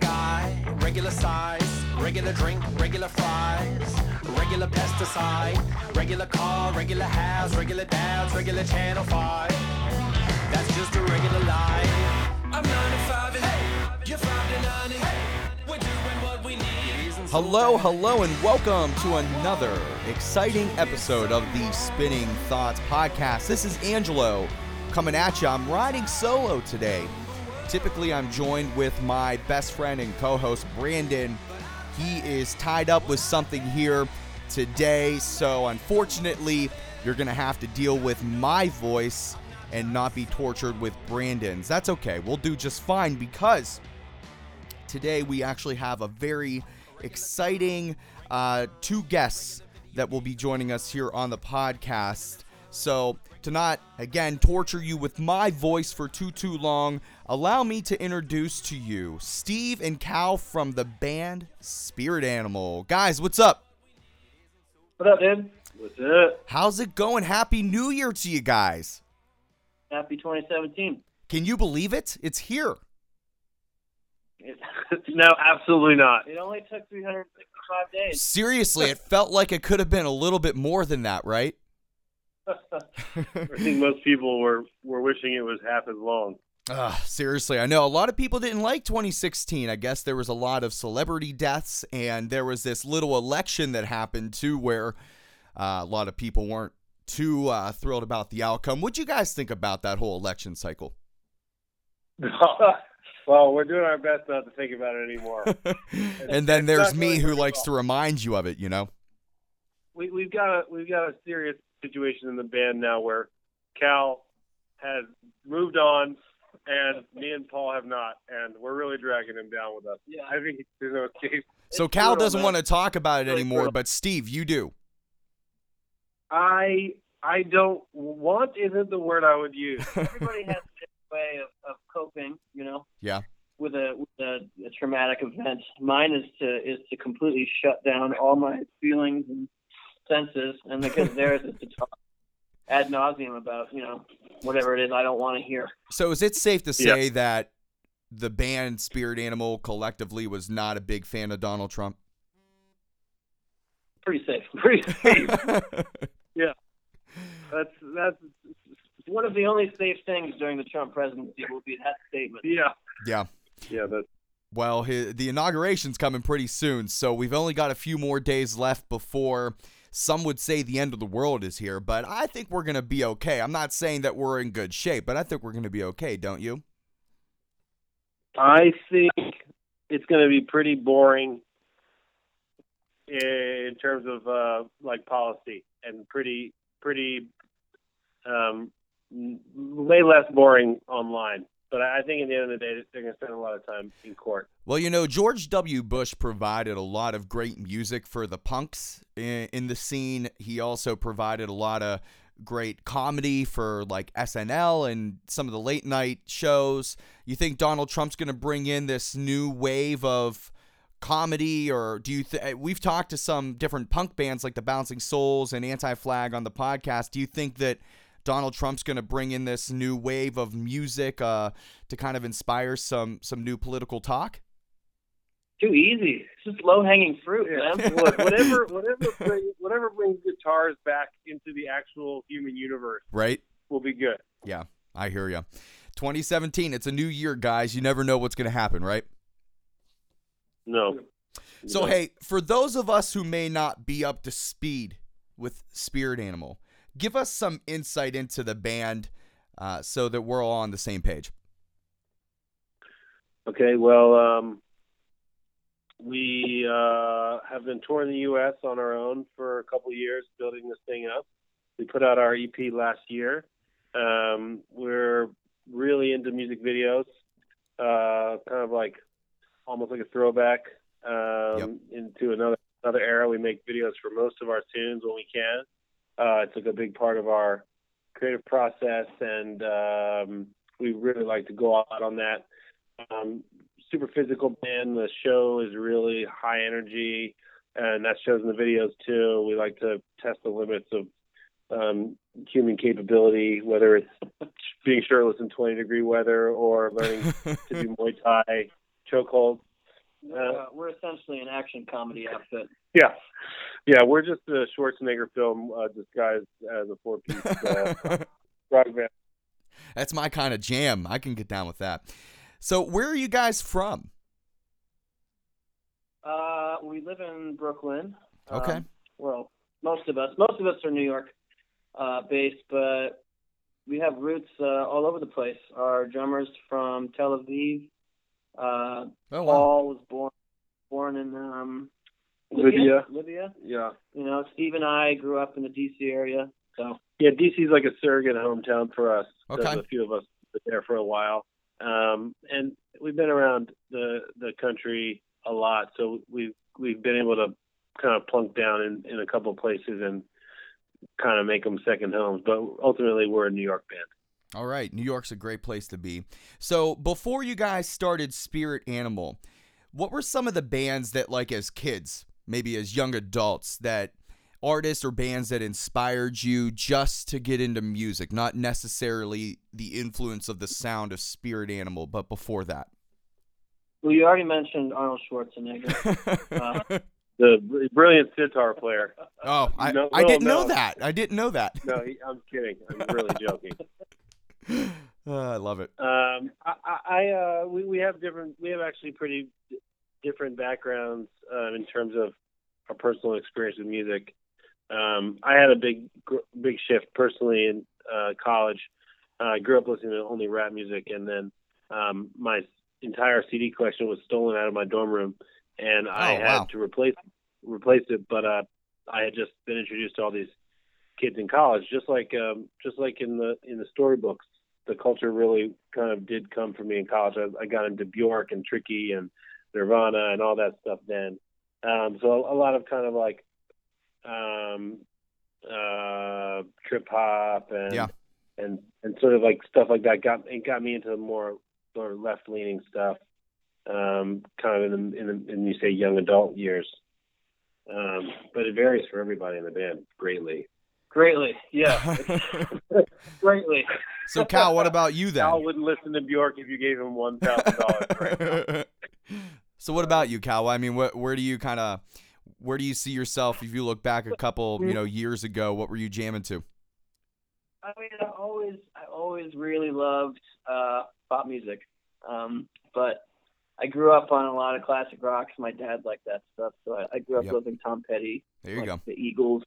guy, regular size, regular drink, regular fries, regular pesticide, regular car, regular house, regular dabs, regular channel 5. That's just a regular life. I'm 9 to 5 and hey, you're 5 to 9 and hey, we're doing what we need. Hello, and welcome to another exciting episode of the Spinning Thoughts Podcast. This is Angelo coming at you. I'm riding solo today. Typically, I'm joined with my best friend and co-host, Brandon. He is tied up with something here today, so unfortunately, you're going to have to deal with my voice and not be tortured with Brandon's. That's okay. We'll do just fine because today we actually have a very exciting two guests that will be joining us here on the podcast. So to not, again, torture you with my voice for too long, allow me to introduce to you Steve and Cal from the band Spirit Animal. Guys, what's up? What up, dude? What's up? How's it going? Happy New Year to you guys. Happy 2017. Can you believe it? It's here. No, absolutely not. It only took 365 days. Seriously, it felt like it could have been a little bit more than that, right? I think most people were wishing it was half as long. Seriously, I know a lot of people didn't like 2016. I guess there was a lot of celebrity deaths, and there was this little election that happened, too, where a lot of people weren't too thrilled about the outcome. What'd you guys think about that whole election cycle? Well, we're doing our best not to think about it anymore. And then there's me who likes to remind you of it, you know? We've got a serious situation in the band now where Cal has moved on and me and Paul have not, and we're really dragging him down with us. Yeah, I think there's no escape. So it's Cal doesn't want to talk about it anymore, but Steve, you do. I don't want isn't the word I would use. Everybody has a way of coping, you know. Yeah. With a traumatic event. Mine is to completely shut down all my feelings and senses, and because theirs is to talk ad nauseum about, you know, whatever it is I don't want to hear. So is it safe to say that the band Spirit Animal collectively was not a big fan of Donald Trump? Pretty safe. Yeah, that's one of the only safe things during the Trump presidency will be that statement. Yeah. Well, the inauguration's coming pretty soon, so we've only got a few more days left before some would say the end of the world is here. But I think we're gonna be okay. I'm not saying that we're in good shape, but I think we're gonna be okay. Don't you? I think it's gonna be pretty boring in terms of like policy, and pretty way less boring online. But I think at the end of the day, they're going to spend a lot of time in court. Well, you know, George W. Bush provided a lot of great music for the punks in the scene. He also provided a lot of great comedy for like SNL and some of the late night shows. You think Donald Trump's going to bring in this new wave of comedy, or do you we've talked to some different punk bands like the Bouncing Souls and Anti-Flag on the podcast. Do you think that Donald Trump's going to bring in this new wave of music to kind of inspire some new political talk? Too easy. It's just low-hanging fruit, man. Look, whatever brings guitars back into the actual human universe, right, will be good. Yeah, I hear you. 2017, it's a new year, guys. You never know what's going to happen, right? No. So, hey, for those of us who may not be up to speed with Spirit Animal, give us some insight into the band so that we're all on the same page. Okay, well, we have been touring the U.S. on our own for a couple of years, building this thing up. We put out our EP last year. We're really into music videos, kind of like almost like a throwback into another era. We make videos for most of our tunes when we can. It's like a big part of our creative process, and we really like to go out on that. Super physical band. The show is really high energy, and that shows in the videos too. We like to test the limits of human capability, whether it's being shirtless in 20-degree weather or learning to do Muay Thai, chokehold. We're essentially an action comedy outfit. Yeah. Yeah, we're just a Schwarzenegger film disguised as a four-piece rock band. That's my kind of jam. I can get down with that. So where are you guys from? We live in Brooklyn. Okay. Well, most of us are New York based, but we have roots all over the place. Our drummer's from Tel Aviv. Oh, wow. Paul was born in Libya. Yeah. You know, Steve and I grew up in the D.C. area. So yeah, D.C.'s like a surrogate hometown for us. Okay. There's a few of us there for a while, and we've been around the country a lot. So we've been able to kind of plunk down in a couple of places and kind of make them second homes. But ultimately, we're a New York band. All right. New York's a great place to be. So before you guys started Spirit Animal, what were some of the bands that, like, as kids, maybe as young adults, that artists or bands that inspired you just to get into music, not necessarily the influence of the sound of Spirit Animal, but before that? Well, you already mentioned Arnold Schwarzenegger. The brilliant sitar player. Oh, I didn't know that. No, I'm kidding. I'm really joking. I love it. We have actually pretty different backgrounds in terms of our personal experience with music. I had a big shift personally in college. I grew up listening to only rap music, and then my entire CD collection was stolen out of my dorm room, and I had to replace it. But I had just been introduced to all these kids in college, just like in the storybooks. The culture really kind of did come for me in college. I got into Bjork and Tricky and Nirvana and all that stuff then. So a lot of kind of like trip hop and sort of like stuff like that got me into more sort of left leaning stuff. Kind of in you say young adult years. But it varies for everybody in the band greatly. Greatly, yeah. Greatly. So, Cal, what about you then? Cal wouldn't listen to Bjork if you gave him $1,000 right now. So, what about you, Cal? I mean, where do you see yourself if you look back a couple, years ago? What were you jamming to? I mean, I always really loved pop music, but I grew up on a lot of classic rocks. My dad liked that stuff, so I grew up loving Tom Petty. There you go. The Eagles.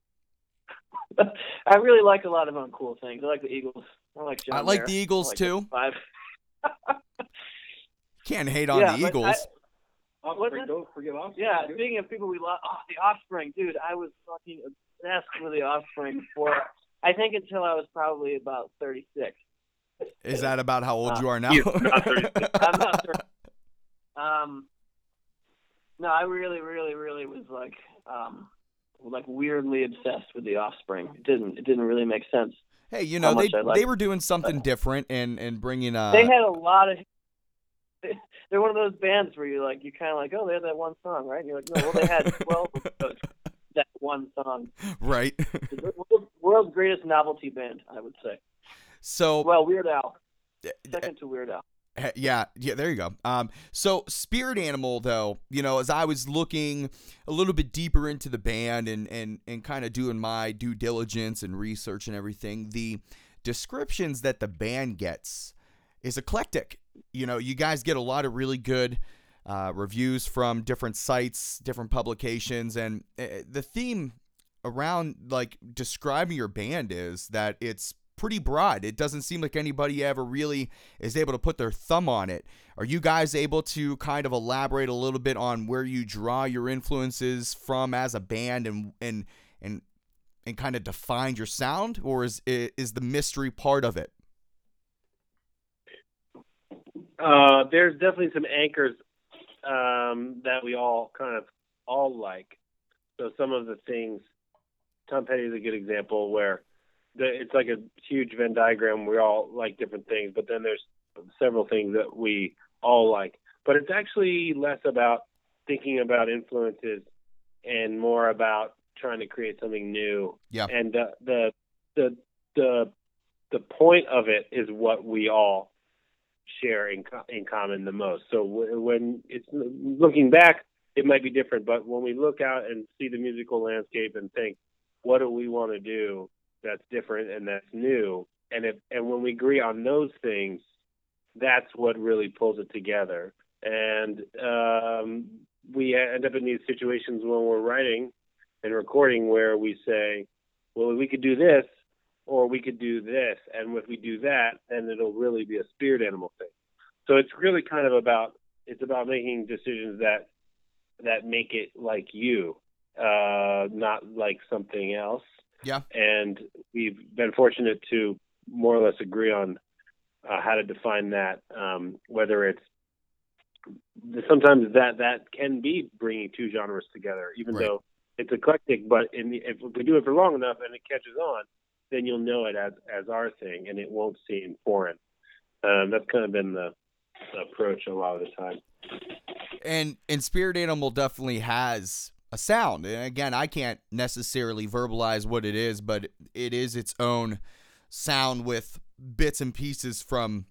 I really like a lot of uncool things. I like the Eagles. I like the Eagles too. Can't hate on the Eagles. Speaking of people we love, the Offspring, dude. I was fucking obsessed with the Offspring for I think until I was probably about 36. Is that about how old you are now? Not 36. I'm not 36. No, I really, really, really was like weirdly obsessed with the Offspring. It didn't really make sense. Hey, they were doing something different and bringing they had a lot of. They're one of those bands where you're kind of like, oh, they had that one song, right? And you're like, no, well, they had 12 of those, that one song, right? The world's greatest novelty band, I would say. So well, Weird Al, second to Weird Al. Yeah, there you go. So Spirit Animal, though, as I was looking a little bit deeper into the band and kind of doing my due diligence and research and everything, the descriptions that the band gets is eclectic. You guys get a lot of really good reviews from different sites, different publications, and the theme around describing your band is that it's pretty broad. It doesn't seem like anybody ever really is able to put their thumb on it. Are you guys able to kind of elaborate a little bit on where you draw your influences from as a band and kind of define your sound, or is the mystery part of it? There's definitely some anchors that we all kind of all like. So some of the things, Tom Petty is a good example where it's like a huge Venn diagram. We all like different things, but then there's several things that we all like. But it's actually less about thinking about influences and more about trying to create something new. Yeah. And the point of it is what we all share in common the most. So when it's looking back, it might be different, but when we look out and see the musical landscape and think, what do we want to do that's different and that's new? And when we agree on those things, that's what really pulls it together. And we end up in these situations when we're writing and recording where we say, well, we could do this or we could do this. And if we do that, then it'll really be a Spirit Animal thing. So it's really kind of about making decisions that make it like you, not like something else. Yeah. And we've been fortunate to more or less agree on how to define that, whether it's sometimes that can be bringing two genres together, even right. though it's eclectic, but if we do it for long enough and it catches on, then you'll know it as our thing and it won't seem foreign. That's kind of been the approach a lot of the time. And Spirit Animal definitely has a sound. And again, I can't necessarily verbalize what it is, but it is its own sound with bits and pieces from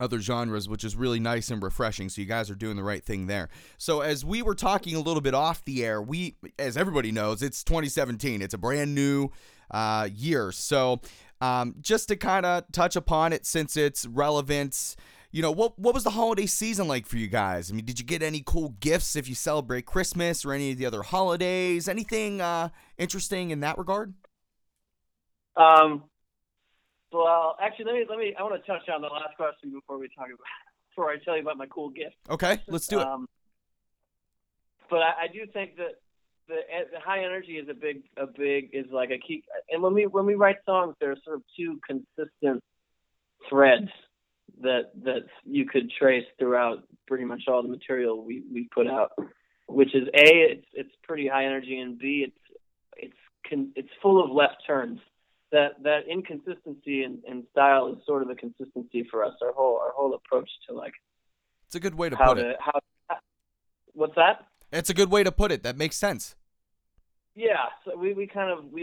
other genres, which is really nice and refreshing. So you guys are doing the right thing there. So as we were talking a little bit off the air, we, as everybody knows, it's 2017. It's a brand new year. So just to kind of touch upon it, since it's relevant, you know, what was the holiday season like for you guys? I mean, did you get any cool gifts if you celebrate Christmas or any of the other holidays? Anything interesting in that regard? Well, actually, let me. I want to touch on the last question before I tell you about my cool gift. Okay, let's do it. But I do think that the high energy is a big is like a key. And when we write songs, there are sort of two consistent threads that you could trace throughout pretty much all the material we put out, which is A, it's pretty high energy, and B, it's full of left turns. That inconsistency in style is sort of a consistency for us. Our whole approach to like. It's a good way to put it. What's that? It's a good way to put it. That makes sense. Yeah, so we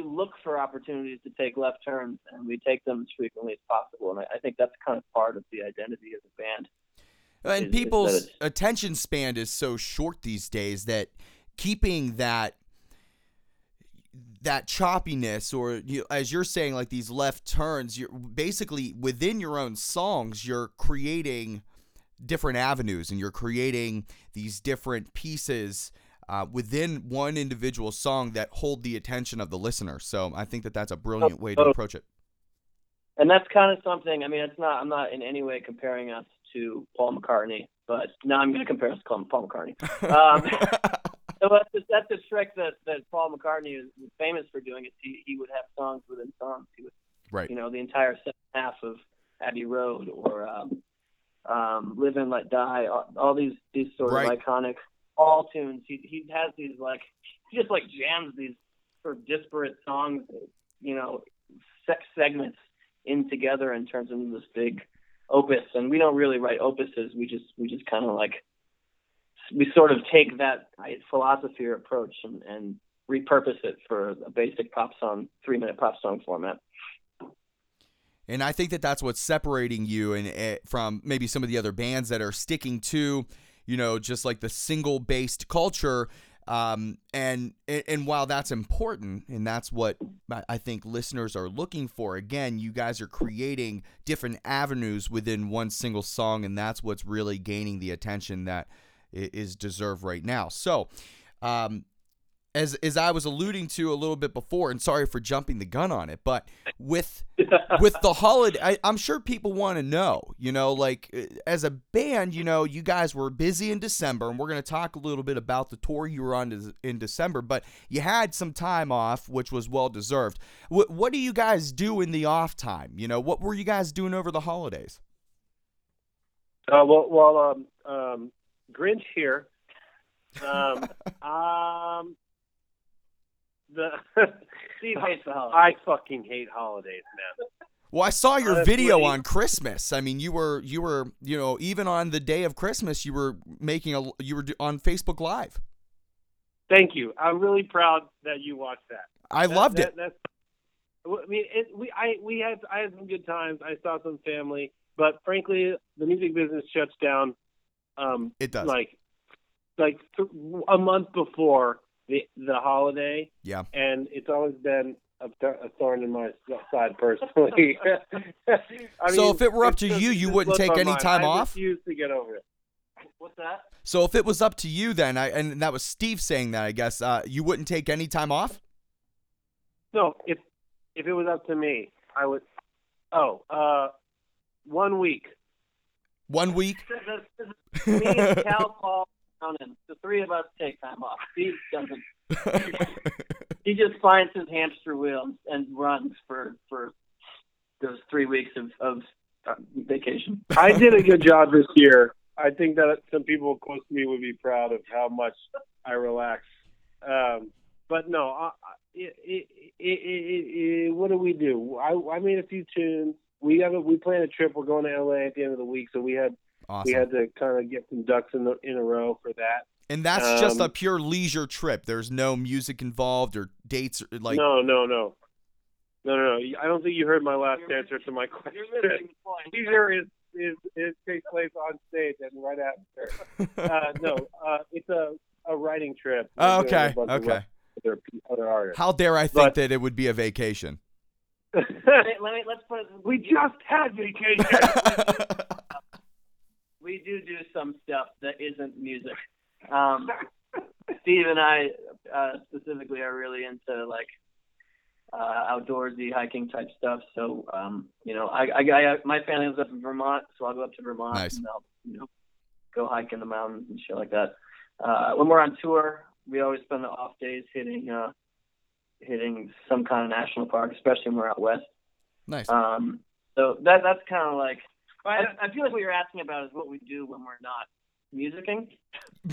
look for opportunities to take left turns, and we take them as frequently as possible. And I think that's kind of part of the identity of the band. And people's attention span is so short these days that keeping that choppiness, or as you're saying, like these left turns, you're basically within your own songs, you're creating different avenues and you're creating these different pieces within one individual song that hold the attention of the listener. So I think that's a brilliant way to approach it. And that's kind of something, I mean, I'm not in any way comparing us to Paul McCartney, but now I'm going to compare us to Paul McCartney. So that's a trick that Paul McCartney is famous for doing. Is he would have songs within songs. He would, right. You know, the entire second half of Abbey Road or Live and Let Die. All these sort right. of iconic all tunes. He has these like he just like jams these sort of disparate songs, you know, segments in together and turns into this big opus. And we don't really write opuses. We just kind of like. We sort of take that philosophy or approach and repurpose it for a basic pop song, 3-minute pop song format. And I think that's what's separating you and from maybe some of the other bands that are sticking to, you know, just like the single based culture. And while that's important, and that's what I think listeners are looking for, again, you guys are creating different avenues within one single song, and that's what's really gaining the attention that is deserved right now. So, as I was alluding to a little bit before, and sorry for jumping the gun on it, but with the holiday, I'm sure people want to know, you know, like as a band, you know, you guys were busy in December, and we're going to talk a little bit about the tour you were on in December, but you had some time off, which was well deserved. What do you guys do in the off time? You know, what were you guys doing over the holidays? Grinch here. Steve hates the holidays. I fucking hate holidays, man. Well, I saw your video on Christmas. I mean, you were, you know, even on the day of Christmas, you were on Facebook Live. Thank you. I'm really proud that you watched that. I loved it. I had some good times. I saw some family. But frankly, the music business shuts down. It does. Like a month before the holiday. Yeah. And it's always been a thorn in my side personally. I mean, if it were up to you, you wouldn't take any time off? I refuse to get over it. What's that? So if it was up to you then, and that was Steve saying that, I guess, you wouldn't take any time off? No, if it was up to me, I would. 1 week. 1 week? Me and Cal, Paul, and the three of us take time off. Steve doesn't. He just finds his hamster wheel and runs for those 3 weeks of vacation. I did a good job this year. I think that some people close to me would be proud of how much I relax. But no, what do? I made a few tunes. We planned a trip. We're going to L.A. at the end of the week, so we had awesome. We had to kind of get some ducks in a row for that. And that's just a pure leisure trip. There's no music involved or dates or like. No. I don't think you heard my last answer to my question. Leisure is takes place on stage and right after. It's a writing trip. Okay. Other artists. How dare I think that it would be a vacation? Let's put it. We just had vacation. We do some stuff that isn't music. Steve and I specifically are really into outdoorsy hiking type stuff. So my family lives up in Vermont, so I'll go up to Vermont and I'll go hike in the mountains and shit like that. When we're on tour, we always spend the off days hitting some kind of national park, especially when we're out west. Nice. So that's kind of like. I feel like what you're asking about is what we do when we're not musicking.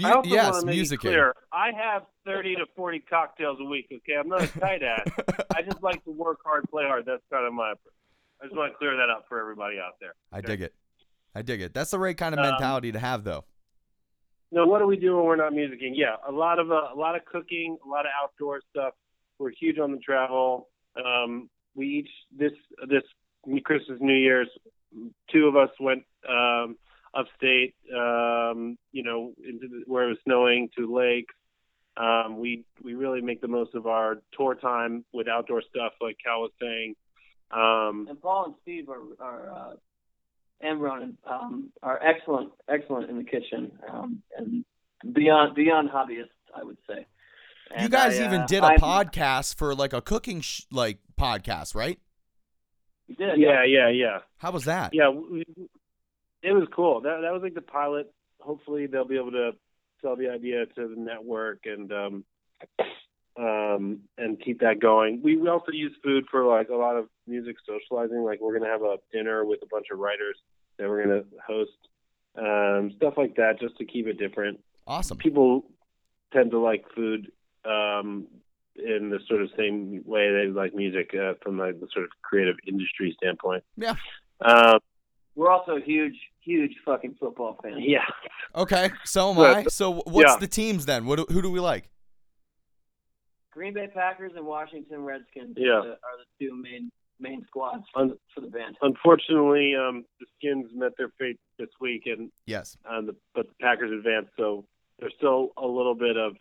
I also want to make it clear, I have 30 to 40 cocktails a week, okay? I'm not a tight ass. I just like to work hard, play hard. That's kind of my approach. I just want to clear that up for everybody out there. Okay? I dig it. That's the right kind of mentality to have, though. No, what do we do when we're not musicking? Yeah, a lot of cooking, a lot of outdoor stuff. We're huge on the travel. We each this Christmas, New Year's, two of us went upstate, where it was snowing, to lakes. We really make the most of our tour time with outdoor stuff, like Cal was saying. And Paul and Steve and Ronan are excellent in the kitchen, and beyond hobbyists, I would say. And you guys did a podcast for a cooking podcast, right? Yeah. How was that? Yeah, it was cool. That was the pilot. Hopefully, they'll be able to sell the idea to the network and keep that going. We also use food for a lot of music socializing. We're gonna have a dinner with a bunch of writers that we're gonna host, stuff like that, just to keep it different. Awesome. People tend to like food. In the sort of same way they like music, from the sort of creative industry standpoint. Yeah. We're also huge fucking football fans. Yeah. Okay. So am I. So what's the teams then? Who do we like? Green Bay Packers and Washington Redskins are the two main squads for the band. Unfortunately, the Skins met their fate this week, and but the Packers advanced, so there's still a little bit of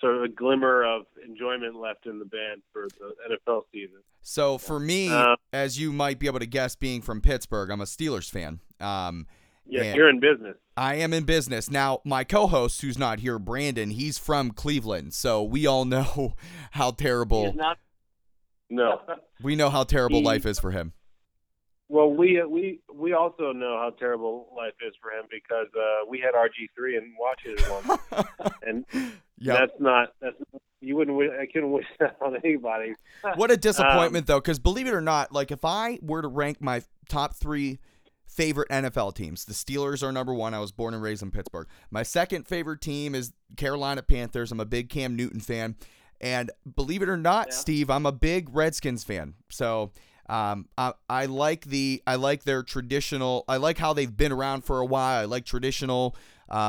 sort of a glimmer of enjoyment left in the band for the NFL season. So for me, as you might be able to guess, being from Pittsburgh, I'm a Steelers fan. You're in business. I am in business. Now, my co-host, who's not here, Brandon, he's from Cleveland, so we all know how terrible. We know how terrible life is for him. Well, we also know how terrible life is for him because we had RG3 and watched it once, and that's not you wouldn't. I couldn't wish that on anybody. What a disappointment, though, because believe it or not, if I were to rank my top three favorite NFL teams, the Steelers are number one. I was born and raised in Pittsburgh. My second favorite team is Carolina Panthers. I'm a big Cam Newton fan, and believe it or not, Steve, I'm a big Redskins fan. So. I like how they've been around for a while. I like traditional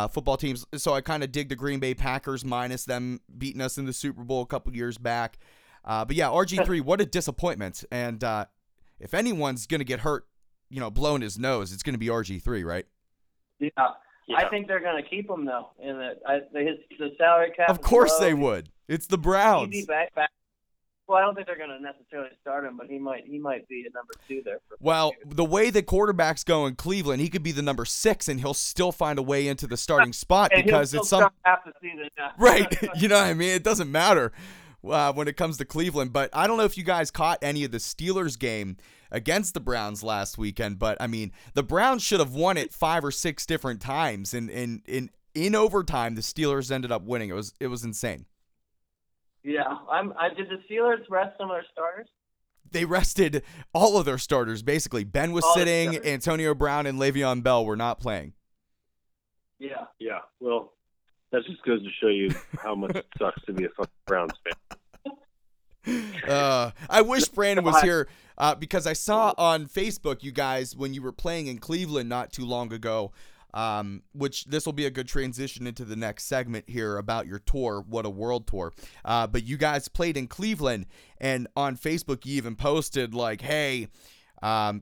football teams. So I kind of dig the Green Bay Packers minus them beating us in the Super Bowl a couple years back. But RG3, what a disappointment. And if anyone's going to get hurt you know, blowing his nose, it's going to be RG3, right? Yeah. Yeah. I think they're going to keep him, though. In the salary cap. Of course they would. It's the Browns. Well, I don't think they're going to necessarily start him, but he might be a number two there. The way the quarterback's go in Cleveland, he could be the number six, and he'll still find a way into the starting spot because it's some half the season. Right. You know what I mean? It doesn't matter when it comes to Cleveland. But I don't know if you guys caught any of the Steelers game against the Browns last weekend, but I mean, the Browns should have won it 5 or 6 different times, and in overtime, the Steelers ended up winning. It was insane. Yeah, did the Steelers rest some of their starters? They rested all of their starters, basically. Ben was sitting, Antonio Brown and Le'Veon Bell were not playing. Yeah. Yeah, well, that just goes to show you how much it sucks to be a fucking Browns fan. I wish Brandon was here because I saw on Facebook, you guys, when you were playing in Cleveland not too long ago, which this will be a good transition into the next segment here about your tour, What a World Tour. But you guys played in Cleveland, and on Facebook you even posted like, hey, come,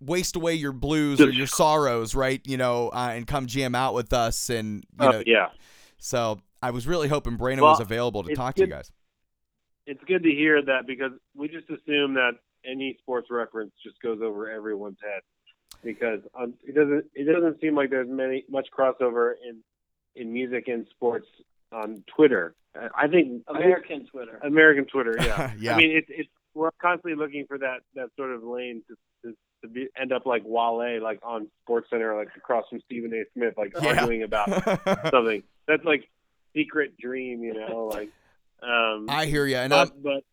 waste away your blues or your sorrows, right? And come jam out with us. And yeah. So I was really hoping Brandon was available to talk to you guys. It's good to hear that, because we just assume that any sports reference just goes over everyone's head. Because it doesn't seem like there's much crossover in music and sports on Twitter. I think American Twitter, yeah. Yeah. I mean, we're constantly looking for that sort of lane to end up like Wale, like on SportsCenter, like across from Stephen A. Smith, like arguing about something. That's like secret dream, like. I hear you, but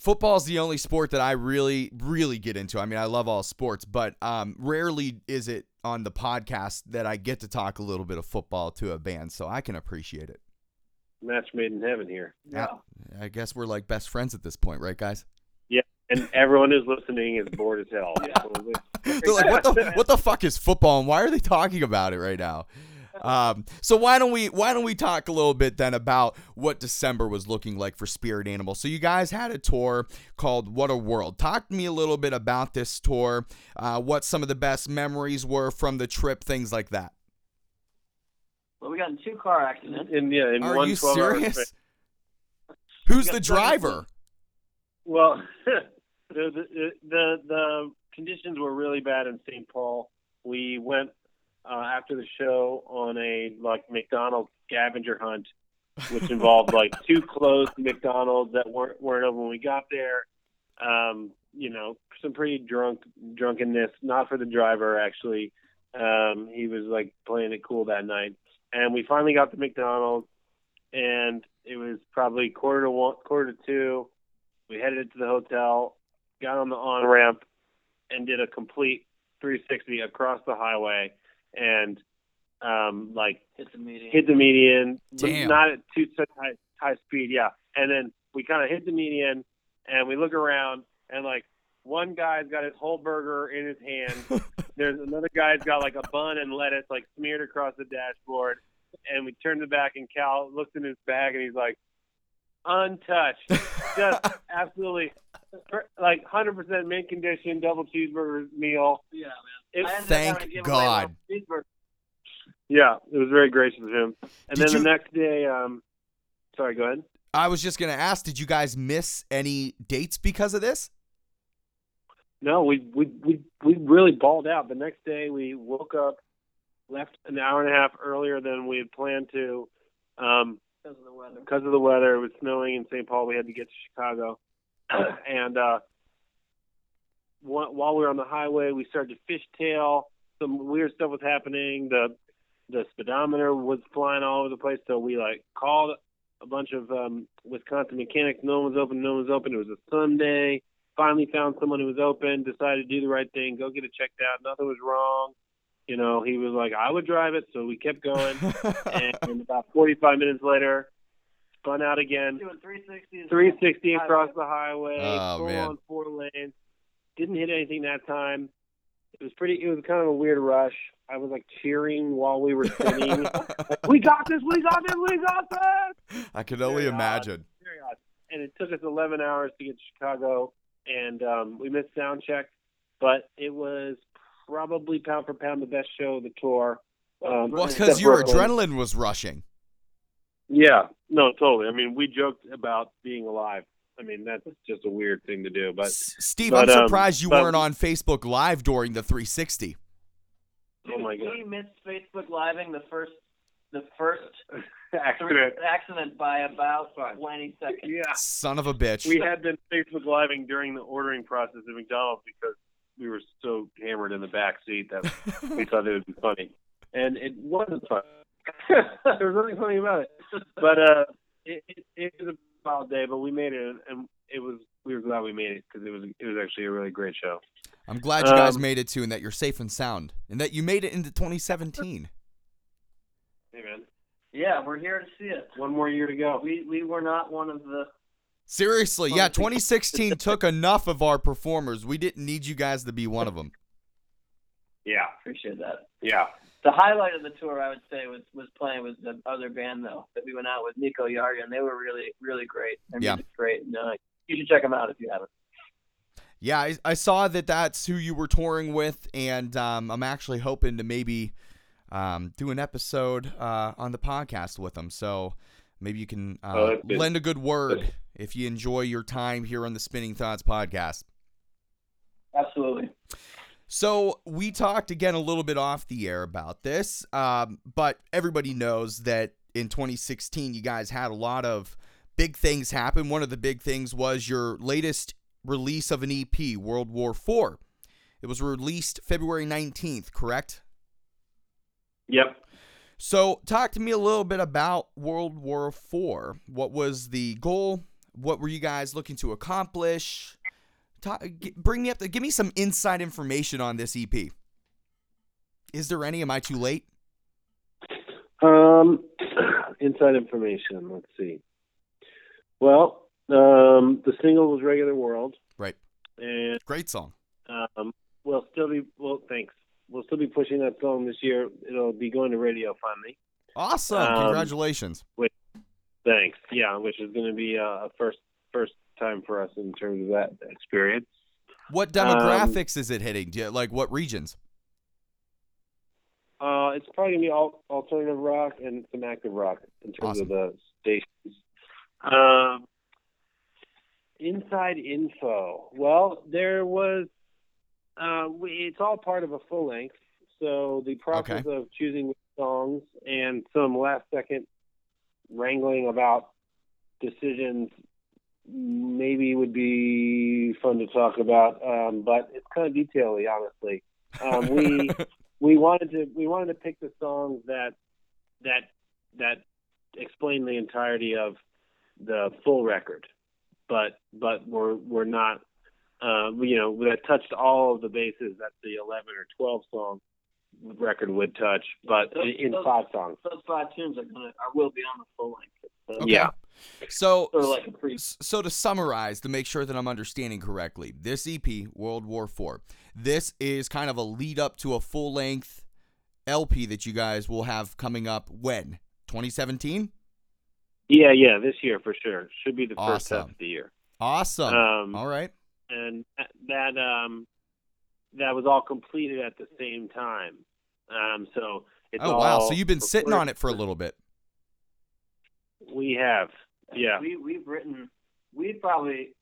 football's the only sport that I really, really get into. I mean, I love all sports, but rarely is it on the podcast that I get to talk a little bit of football to a band, so I can appreciate it. Match made in heaven here. Yeah. I guess we're like best friends at this point, right, guys? Yeah, and everyone who's listening is bored as hell. Yeah. They're like, what the fuck is football, and why are they talking about it right now? So why don't we talk a little bit then about what December was looking like for Spirit Animal? So you guys had a tour called What a World. Talk to me a little bit about this tour, what some of the best memories were from the trip, things like that. Well, we got in 2 car accidents. In Are one you 12 serious? Who's the driver? Well, the conditions were really bad in St. Paul. We went after the show on a McDonald's scavenger hunt, which involved 2 closed McDonald's that weren't open when we got there. Some pretty drunkenness, not for the driver actually. He was playing it cool that night, and we finally got to McDonald's, and it was probably 1:45, 1:45. We headed to the hotel, got on the on ramp, and did a complete 360 across the highway. And hit the median, but not at too such high speed, yeah. And then we kind of hit the median, and we look around, and one guy's got his whole burger in his hand. There's another guy's got a bun and lettuce smeared across the dashboard. And we turned the back, and Cal looks in his bag, and he's untouched, just absolutely 100% mint condition double cheeseburger meal. Yeah, man. Thank God. Yeah, it was very gracious of him. And then the next day, sorry, go ahead. I was just gonna ask, did you guys miss any dates because of this? No, we really balled out. The next day, we woke up, left an hour and a half earlier than we had planned to. Because of the weather, it was snowing in St. Paul. We had to get to Chicago. And while we were on the highway, we started to fishtail. Some weird stuff was happening. The speedometer was flying all over the place. So we called a bunch of Wisconsin mechanics. No one's open. It was a Sunday. Finally found someone who was open. Decided to do the right thing. Go get it checked out. Nothing was wrong. He was I would drive it. So we kept going. And about 45 minutes later, spun out again. 360 across the highway, on 4 lanes. Didn't hit anything that time. It was kind of a weird rush. I was cheering while we were sitting. We got this! I could only imagine. And it took us 11 hours to get to Chicago. and we missed sound check, but it was probably pound for pound the best show of the tour. Well, because your adrenaline was rushing. Yeah, no, totally. I mean, we joked about being alive. I mean, that's just a weird thing to do. But Steve, I'm surprised you weren't on Facebook Live during the 360. Oh my God! We missed Facebook Living the first accident by about 20 seconds. Yeah, son of a bitch. We had been Facebook Living during the ordering process at McDonald's because we were so hammered in the back seat that we thought it would be funny, and it wasn't funny. There was nothing funny about it. But it was a wild day, but we made it, and we were glad we made it because it was actually a really great show. I'm glad you guys made it too, and that you're safe and sound, and that you made it into 2017. Hey man, yeah, we're here to see it. One more year to go. We were not one of the. Seriously, yeah, 2016 took enough of our performers. We didn't need you guys to be one of them. Yeah, appreciate that. Yeah. The highlight of the tour, I would say, was playing with the other band, though, that we went out with, Nico Yardin. They were really, really great. Great. And, you should check them out if you haven't. Yeah, I saw that that's who you were touring with, and I'm actually hoping to maybe do an episode on the podcast with them. So maybe you can lend a good word if you enjoy your time here on the Spinning Thoughts podcast. Absolutely. So we talked again a little bit off the air about this, but everybody knows that in 2016 you guys had a lot of big things happen. One of the big things was your latest release of an EP, World War IV. It was released February 19th, correct? Yep. So talk to me a little bit about World War IV. What was the goal? What were you guys looking to accomplish? Bring me up. Give me some inside information on this EP. Is there any? Am I too late? Inside information. Let's see. Well, the single was "Regular World," right? And great song. Thanks. We'll still be pushing that song this year. It'll be going to radio finally. Awesome! Congratulations. Thanks. Yeah, which is going to be a first time for us in terms of that experience. What demographics is it hitting? Like what regions? It's probably gonna be alternative rock and some active rock in terms of the stations. Inside info. Well, there was. It's all part of a full length. So the process of choosing songs and some last second wrangling about decisions maybe would be fun to talk about, but it's kind of detail-y, honestly. We wanted to pick the songs that explain the entirety of the full record, but we're not that touched all of the bases that the 11 or 12 song record would touch, but those 5 songs. Those 5 tunes will be on the full length. Okay. Yeah. So to summarize, to make sure that I'm understanding correctly, this EP, World War IV, this is kind of a lead up to a full length LP that you guys will have coming up when? 2017? Yeah, this year for sure. Should be the first half of the year. Awesome. All right. And that was all completed at the same time. So it's So you've been sitting on it for a little bit. We have. Yeah. We probably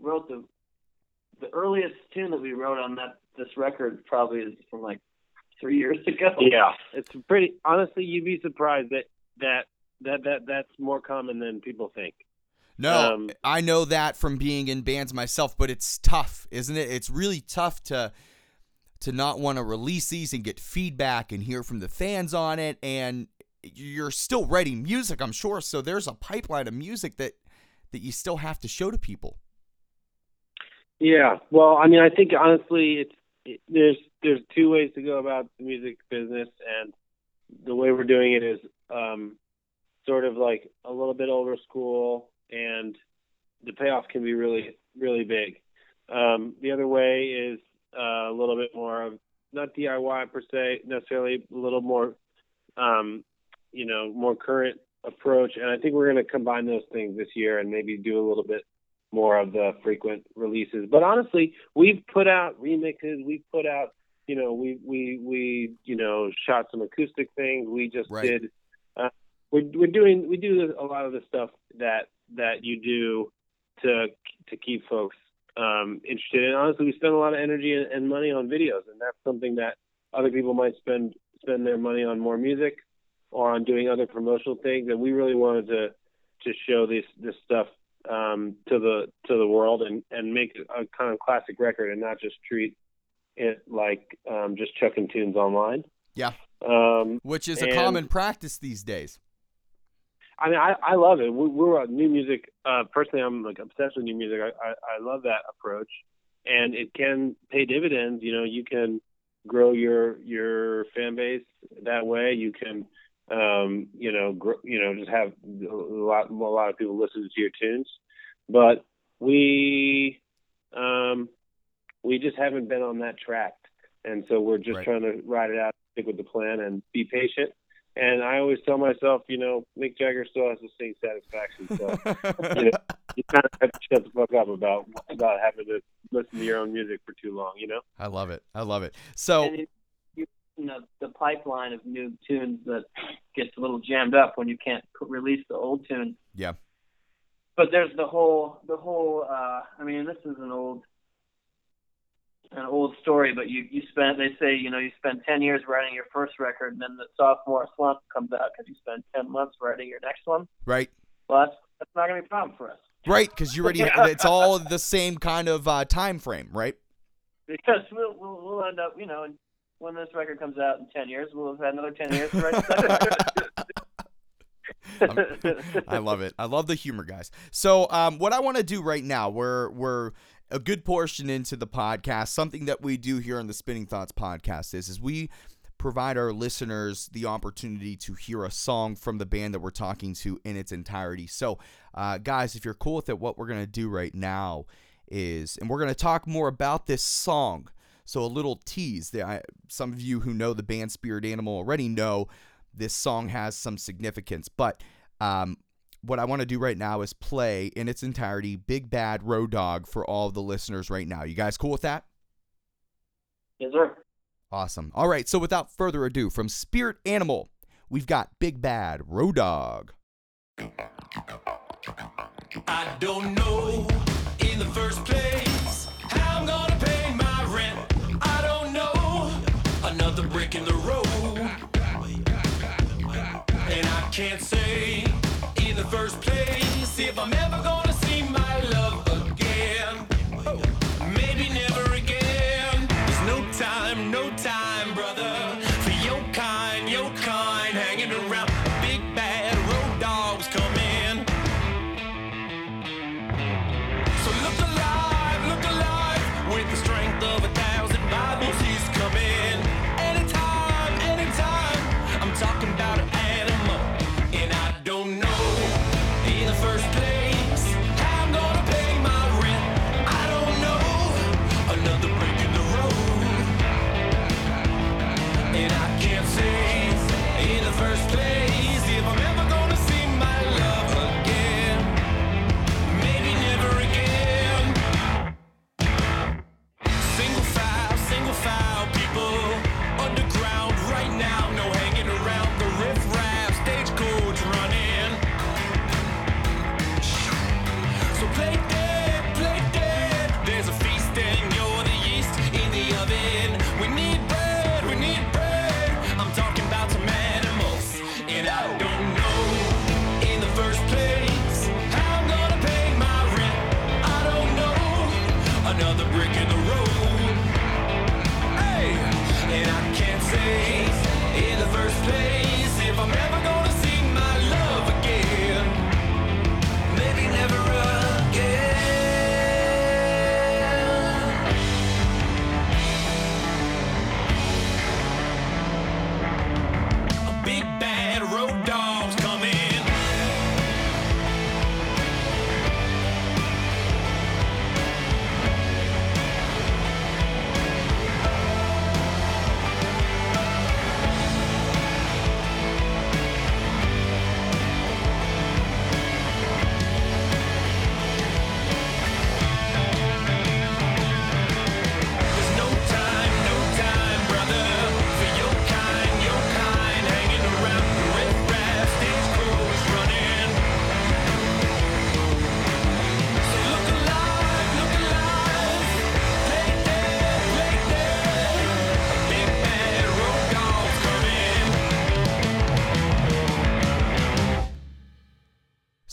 wrote the earliest tune that we wrote on this record probably is from like 3 years ago. Yeah. It's pretty, honestly, you'd be surprised that's more common than people think. No, I know that from being in bands myself, but it's tough, isn't it? It's really tough to not want to release these and get feedback and hear from the fans on it, and you're still writing music, I'm sure, so there's a pipeline of music that you still have to show to people. Yeah, well, I mean, I think honestly, there's 2 ways to go about the music business, and the way we're doing it is sort of like a little bit older school, and the payoff can be really, really big. The other way is a little bit more of, not DIY per se, necessarily, a little more more current approach, and I think we're going to combine those things this year and maybe do a little bit more of the frequent releases. But honestly, we've put out remixes. We've put out, you know, we shot some acoustic things. We just did. We do a lot of the stuff that you do to keep folks interested. And honestly, we spend a lot of energy and money on videos, and that's something that other people might spend their money on more music or on doing other promotional things. And we really wanted to show this stuff to the world and make a kind of classic record and not just treat it like just chucking tunes online. Yeah. Which is a common practice these days. I mean, I love it. We're a new music. Personally, I'm like obsessed with new music. I love that approach, and it can pay dividends. You know, you can grow your fan base that way. You can, just have a lot of people listen to your tunes. But we just haven't been on that track, and so we're just trying to ride it out, stick with the plan, and be patient. And I always tell myself, you know, Mick Jagger still has to sing Satisfaction. So you know, you kind of have to shut the fuck up about having to listen to your own music for too long, you know? I love it. So the pipeline of new tunes that gets a little jammed up when you can't release the old tunes. Yeah. But there's the whole. I mean, this is an old story, but you spend 10 years writing your first record, and then the sophomore slump comes out because you spend 10 months writing your next one. Right. Well, that's not going to be a problem for us. Right, because you already it's all the same kind of time frame, right? Because we'll end up, you know, when this record comes out in 10 years, we'll have had another 10 years to write another record. I love it. I love the humor, guys. So what I want to do right now, we're a good portion into the podcast, something that we do here on the Spinning Thoughts podcast is we provide our listeners the opportunity to hear a song from the band that we're talking to in its entirety. So guys, if you're cool with it, what we're going to do right now is, and we're going to talk more about this song. So a little tease that some of you who know the band Spirit Animal already know, this song has some significance, but what I want to do right now is play in its entirety Big Bad Road Dog for all of the listeners right now. You guys cool with that? Yes, sir. Awesome. All right, so without further ado, from Spirit Animal, we've got Big Bad Road Dog. I don't know in the first place how I'm going to pay my rent. I don't know another brick in the road. And I can't say in the first place if I'm ever gonna see my love again. Oh, maybe never again. There's no time, brother, for your kind hanging around. Big bad road dogs come in. So look alive, with the strength of 1,000 Bibles he's coming. Anytime, I'm talking about an animal, and I don't know. First place, how I'm gonna pay my rent. I don't know another break in the road, and I can't say in the first place.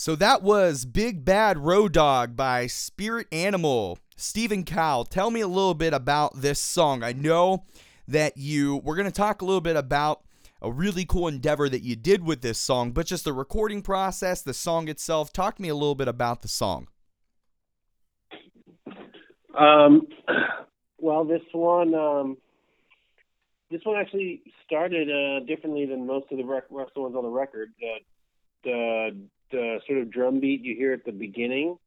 So that was Big Bad Road Dog by Spirit Animal. Stephen Cowell, tell me a little bit about this song. I know that we're going to talk a little bit about a really cool endeavor that you did with this song, but just the recording process, the song itself. Talk to me a little bit about the song. Well, this one actually started differently than most of the rest ones on the record. The sort of drum beat you hear at the beginning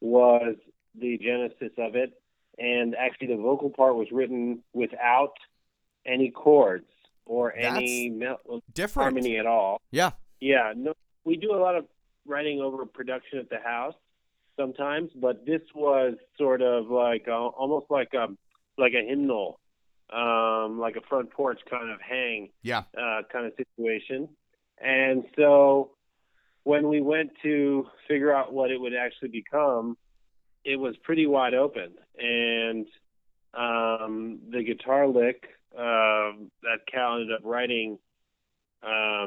was the genesis of it, and actually the vocal part was written without any chords or any harmony at all. Yeah. Yeah. No, we do a lot of writing over production at the house sometimes, but this was sort of like almost like a hymnal, like a front porch kind of hang, kind of situation. And so when we went to figure out what it would actually become, it was pretty wide open. And the guitar lick that Cal ended up writing, I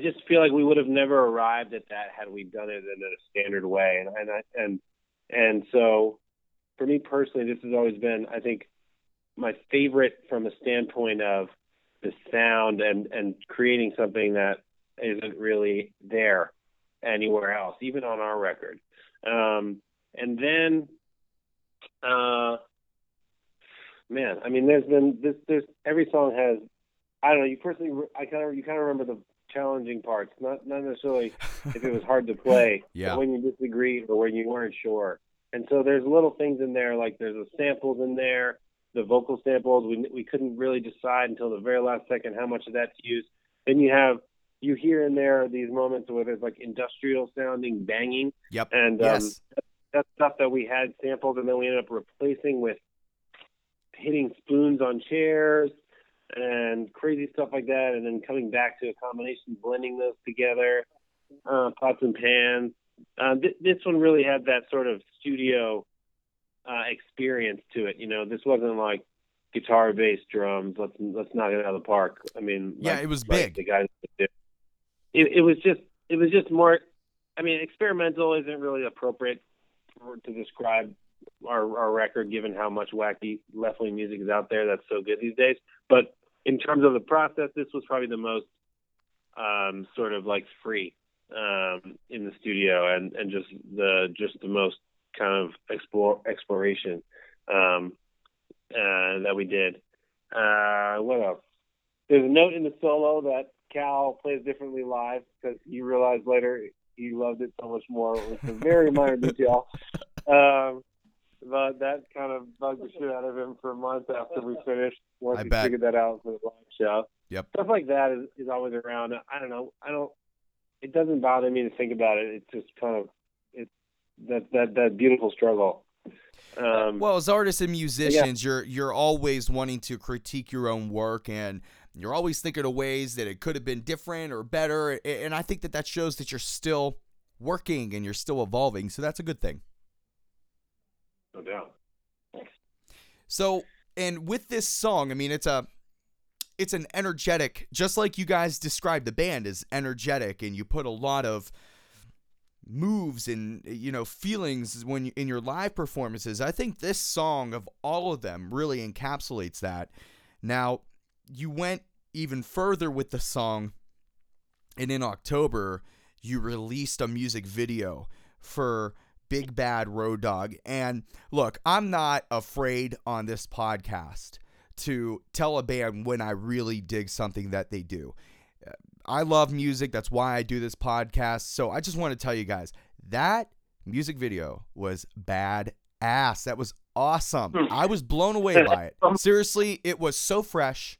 just feel like we would have never arrived at that had we done it in a standard way. And so for me personally, this has always been, I think, my favorite from a standpoint of the sound and creating something that isn't really there anywhere else, even on our record. And then, there's every song has, I don't know, you kind of remember the challenging parts, not necessarily if it was hard to play, but when you disagreed or when you weren't sure. And so there's little things in there, like there's the samples in there, the vocal samples. We couldn't really decide until the very last second how much of that to use. Then you hear in there these moments where there's like industrial sounding banging. Yep. And that's stuff that we had sampled, and then we ended up replacing with hitting spoons on chairs and crazy stuff like that, and then coming back to a combination, blending those together, pots and pans. This one really had that sort of studio experience to it. You know, this wasn't like guitar, bass, drums. Let's knock it out of the park. I mean, it was big. The guys. It was just more. I mean, experimental isn't really appropriate to describe our record, given how much wacky left-wing music is out there that's so good these days. But in terms of the process, this was probably the most sort of like free in the studio, and just the most kind of exploration that we did. What else? There's a note in the solo that Cal plays differently live because he realized later he loved it so much more. It was a very minor detail. But that kind of bugged the shit out of him for months after we finished. Once he figured that out for the live show. Yep. Stuff like that is always around. I don't know. It doesn't bother me to think about it. It's just kind of that beautiful struggle. Well, as artists and musicians, you're always wanting to critique your own work, and you're always thinking of ways that it could have been different or better. And I think that shows that you're still working and you're still evolving. So that's a good thing. No doubt. So, and with this song, I mean, it's an energetic, just like you guys described the band as energetic, and you put a lot of moves and, you know, feelings when in your live performances. I think this song, of all of them, really encapsulates that. Now, you went even further with the song, and in October you released a music video for Big Bad Road Dog. And look, I'm not afraid on this podcast to tell a band when I really dig something that they do. I love music. That's why I do this podcast. So I just want to tell you guys, that music video was badass. That was awesome. I was blown away by it. Seriously, it was so fresh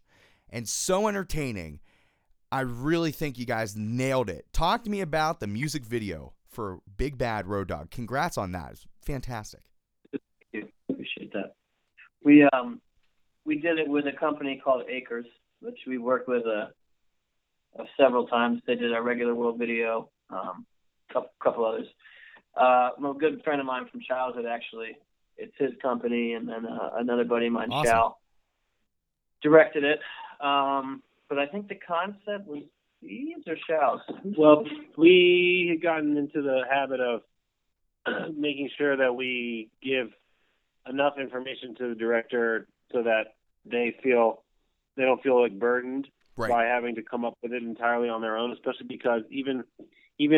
and so entertaining. I really think you guys nailed it. Talk to me about the music video for Big Bad Road Dog. Congrats on that. It's fantastic. Thank you. Appreciate that. We did it with a company called Acres, which we worked with several times. They did our Regular World video, couple others. A good friend of mine from childhood, actually. It's his company, and then another buddy of mine, awesome, Cal, directed it. But I think the concept was E's or shalls? Well, we had gotten into the habit of making sure that we give enough information to the director so that they don't feel like burdened right. by having to come up with it entirely on their own, especially because even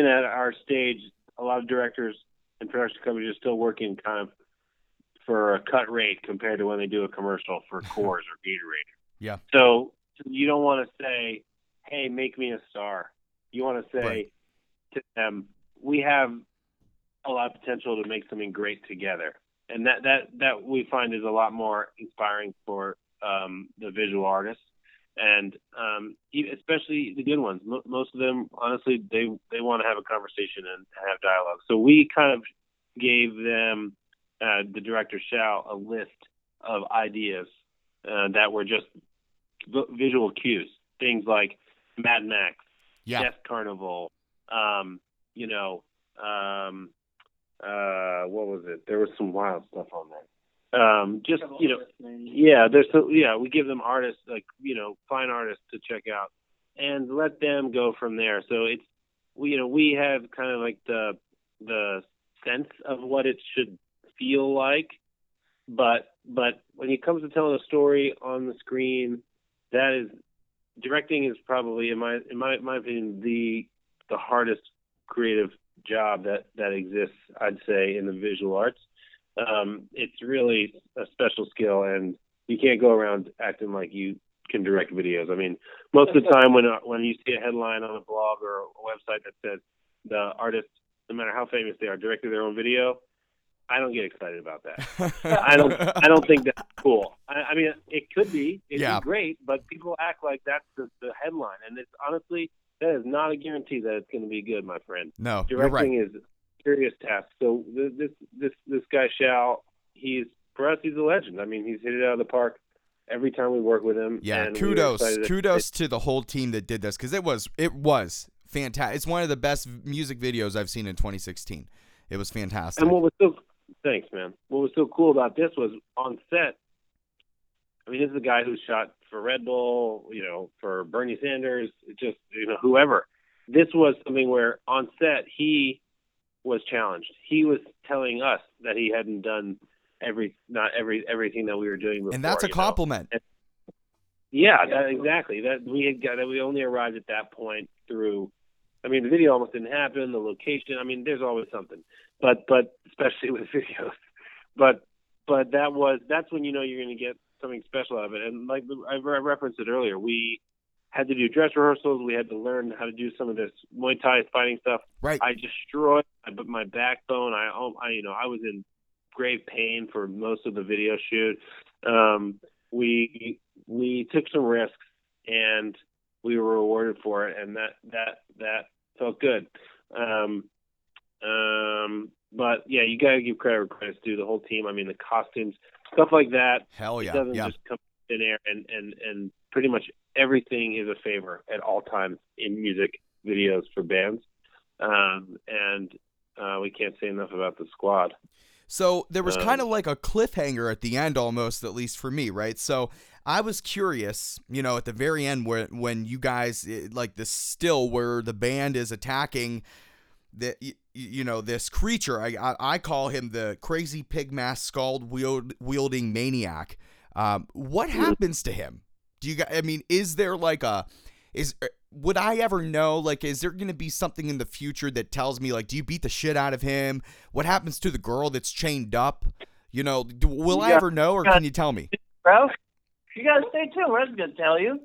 at our stage, a lot of directors and production companies are still working kind of for a cut rate compared to when they do a commercial for Coors or Gatorade. Yeah. So you don't want to say, hey, make me a star. You want to say right. to them, we have a lot of potential to make something great together. And that we find is a lot more inspiring for the visual artists, and especially the good ones. Most of them, honestly, they want to have a conversation and have dialogue. So we kind of gave them, the director Shao, a list of ideas that were just visual cues, things like Mad Max, yeah. Death Carnival, what was it? There was some wild stuff on there. We give them artists, fine artists to check out and let them go from there. So it's, we have kind of like the sense of what it should feel like, but when it comes to telling a story on the screen, directing is probably, in my opinion, the hardest creative job that exists, I'd say, in the visual arts. It's really a special skill, and you can't go around acting like you can direct videos. I mean, most of the time when you see a headline on a blog or a website that says the artist, no matter how famous they are, directed their own video, I don't get excited about that. I don't think that's cool. I mean, it could be. It'd be great, but people act like that's the headline. And it's honestly, that is not a guarantee that it's going to be good, my friend. No, directing you're right. is a serious task. So this guy, Shao, he's a legend. I mean, he's hit it out of the park every time we work with him. Yeah, and kudos to the whole team that did this, because it was fantastic. It's one of the best music videos I've seen in 2016. It was fantastic. And thanks, man. What was so cool about this was on set, I mean, this is a guy who shot for Red Bull, for Bernie Sanders, just, whoever. This was something where on set he was challenged. He was telling us that he hadn't done everything that we were doing before. And that's a compliment. And, exactly. We only arrived at that point through. I mean, the video almost didn't happen, the location. I mean, there's always something, but especially with videos. But that's when you're going to get something special out of it. And like I referenced it earlier, we had to do dress rehearsals. We had to learn how to do some of this Muay Thai fighting stuff. Right. I destroyed my backbone. I was in grave pain for most of the video shoot. We took some risks and we were rewarded for it, and that felt good. But yeah, you gotta give credit where credit's due. The whole team. I mean, the costumes, stuff like that. Hell yeah! It doesn't just come in air, and pretty much everything is a favor at all times in music videos for bands. And we can't say enough about the squad. So there was kind of like a cliffhanger at the end almost, at least for me, right? So I was curious, at the very end when you guys, like the still where the band is attacking this creature. I call him the crazy pig mask scald wielding maniac. What happens to him? Do you guys, I mean, is there like would I ever know, like, is there going to be something in the future that tells me, like, do you beat the shit out of him? What happens to the girl that's chained up? Will I ever know, or can you tell me? Bro, you got to stay tuned. We're going to tell you.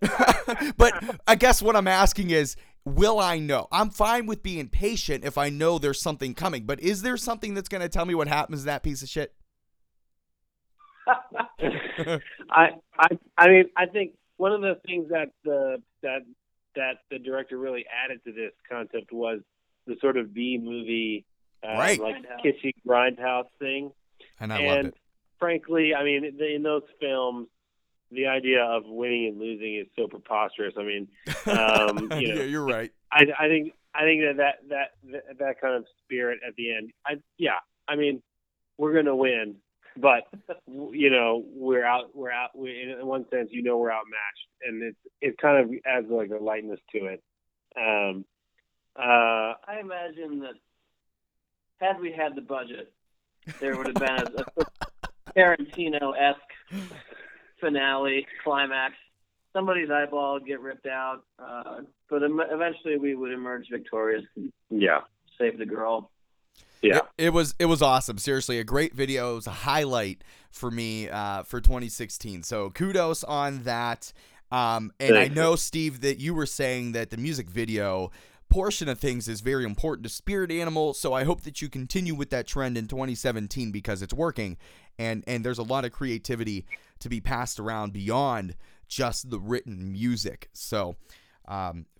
But I guess what I'm asking is, will I know? I'm fine with being patient if I know there's something coming, but is there something that's going to tell me what happens to that piece of shit? I think one of the things that the director really added to this concept was the sort of B-movie, right. like kitschy grindhouse thing. And I loved it. Frankly, I mean, in those films, the idea of winning and losing is so preposterous. I mean, yeah, you're right. I think that kind of spirit at the end. I mean, we're gonna win, but we're out. In one sense, we're outmatched, and it's kind of adds like a lightness to it. I imagine that had we had the budget, there would have been a Tarantino-esque finale, climax. Somebody's eyeball would get ripped out, but eventually we would emerge victorious. Yeah, save the girl. Yeah, it was awesome. Seriously, a great video. It was a highlight for me for 2016. So kudos on that. And I know, Steve, that you were saying that the music video portion of things is very important to Spirit Animal. So I hope that you continue with that trend in 2017 because it's working, and there's a lot of creativity to be passed around beyond just the written music. So.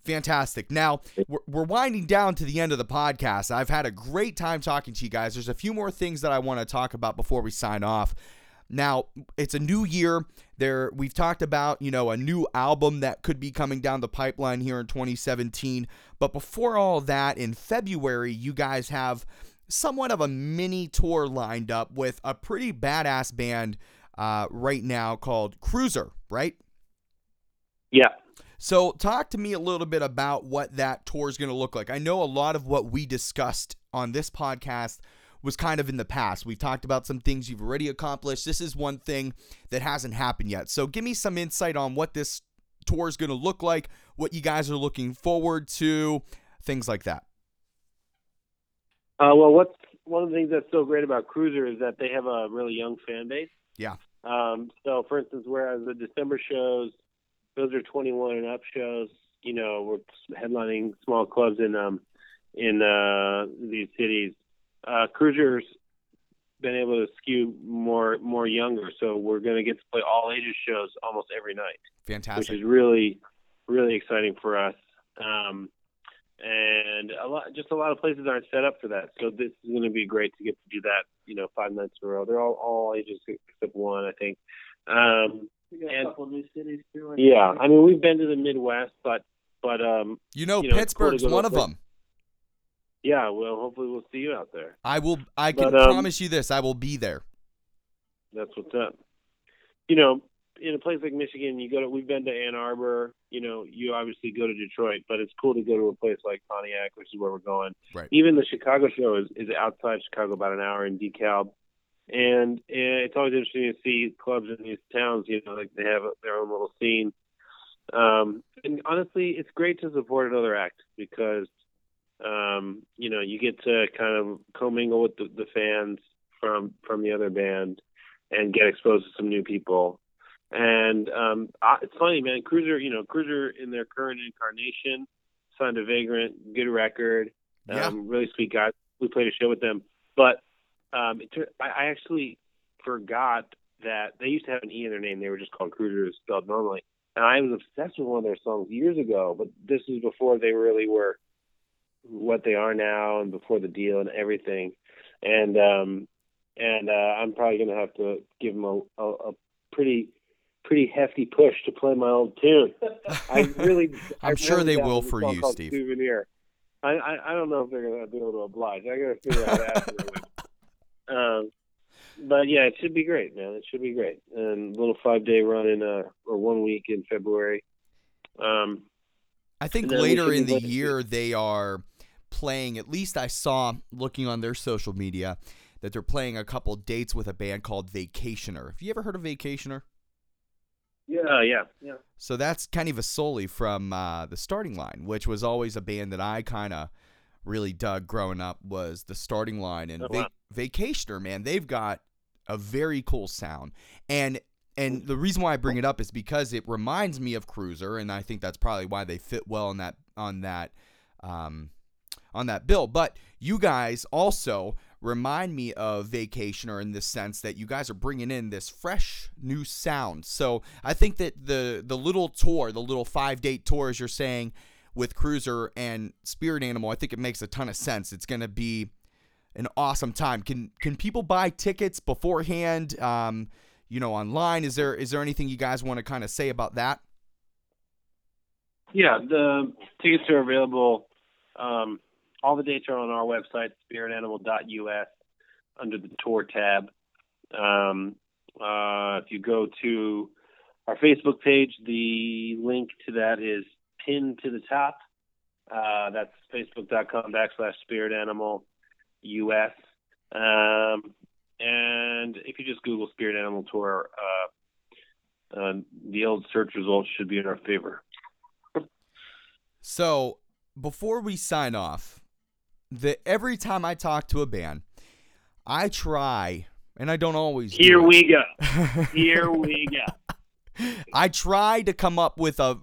Fantastic. Now we're winding down to the end of the podcast. I've had a great time talking to you guys. There's a few more things that I want to talk about before we sign off. Now it's a new year there. We've talked about, a new album that could be coming down the pipeline here in 2017. But before all that, in February, you guys have somewhat of a mini tour lined up with a pretty badass band, right now called Cruiser, right? Yeah. So talk to me a little bit about what that tour is going to look like. I know a lot of what we discussed on this podcast was kind of in the past. We've talked about some things you've already accomplished. This is one thing that hasn't happened yet. So give me some insight on what this tour is going to look like, what you guys are looking forward to, things like that. Well, what's one of the things that's so great about Cruiser is that they have a really young fan base. Yeah. So, for instance, whereas the December shows, those are 21 and up shows. We're headlining small clubs in these cities. Cruiser's been able to skew more younger, so we're going to get to play all ages shows almost every night. Fantastic, which is really, really exciting for us. And a lot of places aren't set up for that, so this is going to be great to get to do that. 5 nights in a row. They're all ages except one, I think. We got a couple new cities too. Yeah, I mean, we've been to the Midwest, but Pittsburgh's one of them. Yeah, well, hopefully we'll see you out there. I can promise you this: I will be there. That's what's up. In a place like Michigan, we've been to Ann Arbor. You obviously go to Detroit, but it's cool to go to a place like Pontiac, which is where we're going. Right. Even the Chicago show is outside Chicago, about an hour in DeKalb. And it's always interesting to see clubs in these towns, like they have their own little scene. And honestly, it's great to support another act because, you get to kind of commingle with the fans from the other band and get exposed to some new people. And it's funny, man, Cruiser in their current incarnation, signed to Vagrant, good record, yeah. Really sweet guys. We played a show with them. But I actually forgot that they used to have an E in their name. They were just called Cruiser, spelled normally. And I was obsessed with one of their songs years ago, but this is before they really were what they are now and before the deal and everything. And I'm probably going to have to give them a pretty hefty push to play my old tune. I'm sure they will for you, Steve. Souvenir. I don't know if they're going to be able to oblige. I got to figure out afterwards. But yeah, it should be great, man. It should be great. And a little 5-day run or 1 week in February. I think later in the year they are playing, at least I saw looking on their social media that they're playing a couple dates with a band called Vacationer. Have you ever heard of Vacationer? Yeah. So that's Kenny Vasoli from the Starting Line, which was always a band that I kind of really dug growing up, was the Starting Line. And Vacationer, man, they've got a very cool sound. And the reason why I bring it up is because it reminds me of Cruiser, and I think that's probably why they fit well on that bill. But you guys also remind me of Vacationer in the sense that you guys are bringing in this fresh new sound. So I think that the little tour, the little 5-date tour, as you're saying, with Cruiser and Spirit Animal, I think it makes a ton of sense. It's going to be an awesome time. Can people buy tickets beforehand? Online, is there anything you guys want to kind of say about that? Yeah, the tickets are available. All the dates are on our website, spiritanimal.us, under the tour tab. If you go to our Facebook page, the link to that is pinned to the top. That's facebook.com/Spirit Animal US. And if you just Google Spirit Animal Tour, the old search results should be in our favor. So before we sign off, every time I talk to a band, I try, and I don't always do. Here we go. I try to come up with a